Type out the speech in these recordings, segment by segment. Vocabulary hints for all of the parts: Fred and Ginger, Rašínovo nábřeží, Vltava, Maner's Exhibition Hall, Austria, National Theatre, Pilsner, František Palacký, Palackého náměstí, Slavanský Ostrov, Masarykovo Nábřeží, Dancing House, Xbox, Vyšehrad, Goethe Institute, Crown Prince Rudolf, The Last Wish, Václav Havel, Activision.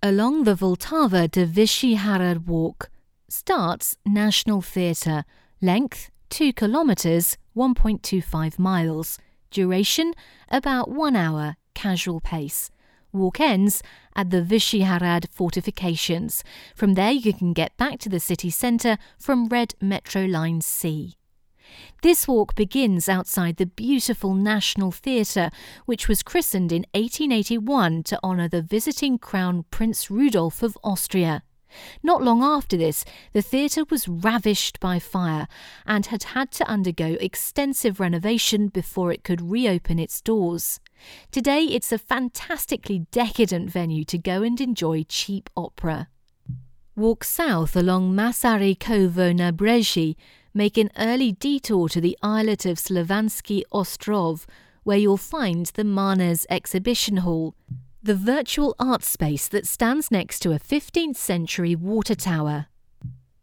Along the Vltava to Vyšehrad walk starts National Theatre, length 2 kilometres, 1.25 miles, duration about 1 hour, casual pace. Walk ends at the Vyšehrad fortifications. From there you can get back to the city centre from Red Metro Line C. This walk begins outside the beautiful National Theatre, which was christened in 1881 to honour the visiting Crown Prince Rudolf of Austria. Not long after this, the theatre was ravished by fire and had had to undergo extensive renovation before it could reopen its doors. Today it's a fantastically decadent venue to go and enjoy cheap opera. Walk south along Masarykovo Nábřeží, make an early detour to the islet of Slavanský Ostrov, where you'll find the Maner's Exhibition Hall, the virtual art space that stands next to a 15th century water tower.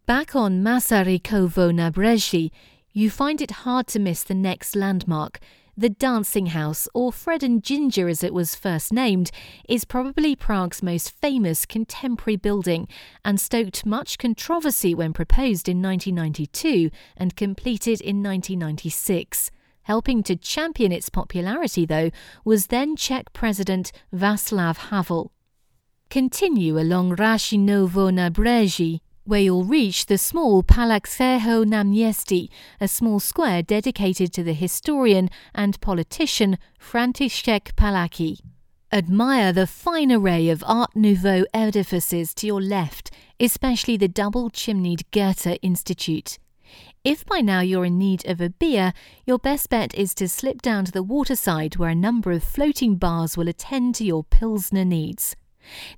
Back on Masarykovo Nábřeží, you find it hard to miss the next landmark. The Dancing House, or Fred and Ginger as it was first named, is probably Prague's most famous contemporary building and stoked much controversy when proposed in 1992 and completed in 1996. Helping to champion its popularity, though, was then Czech President Václav Havel. Continue along Rašínovo nábřeží, where you'll reach the small Palackého náměstí, a small square dedicated to the historian and politician František Palacký. Admire the fine array of Art Nouveau edifices to your left, especially the double-chimneyed Goethe Institute. If by now you're in need of a beer, your best bet is to slip down to the waterside, where a number of floating bars will attend to your Pilsner needs.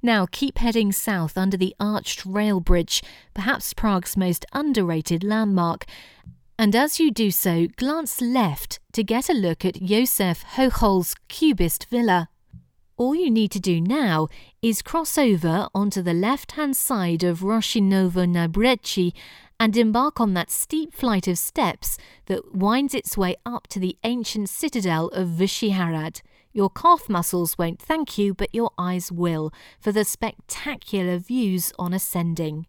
Now keep heading south under the arched rail bridge, perhaps Prague's most underrated landmark, and as you do so, glance left to get a look at Josef Hochhol's Cubist villa. All you need to do now is cross over onto the left-hand side of Rašínovo nábřeží and embark on that steep flight of steps that winds its way up to the ancient citadel of Vyšehrad. Your calf muscles won't thank you, but your eyes will, for the spectacular views on ascending.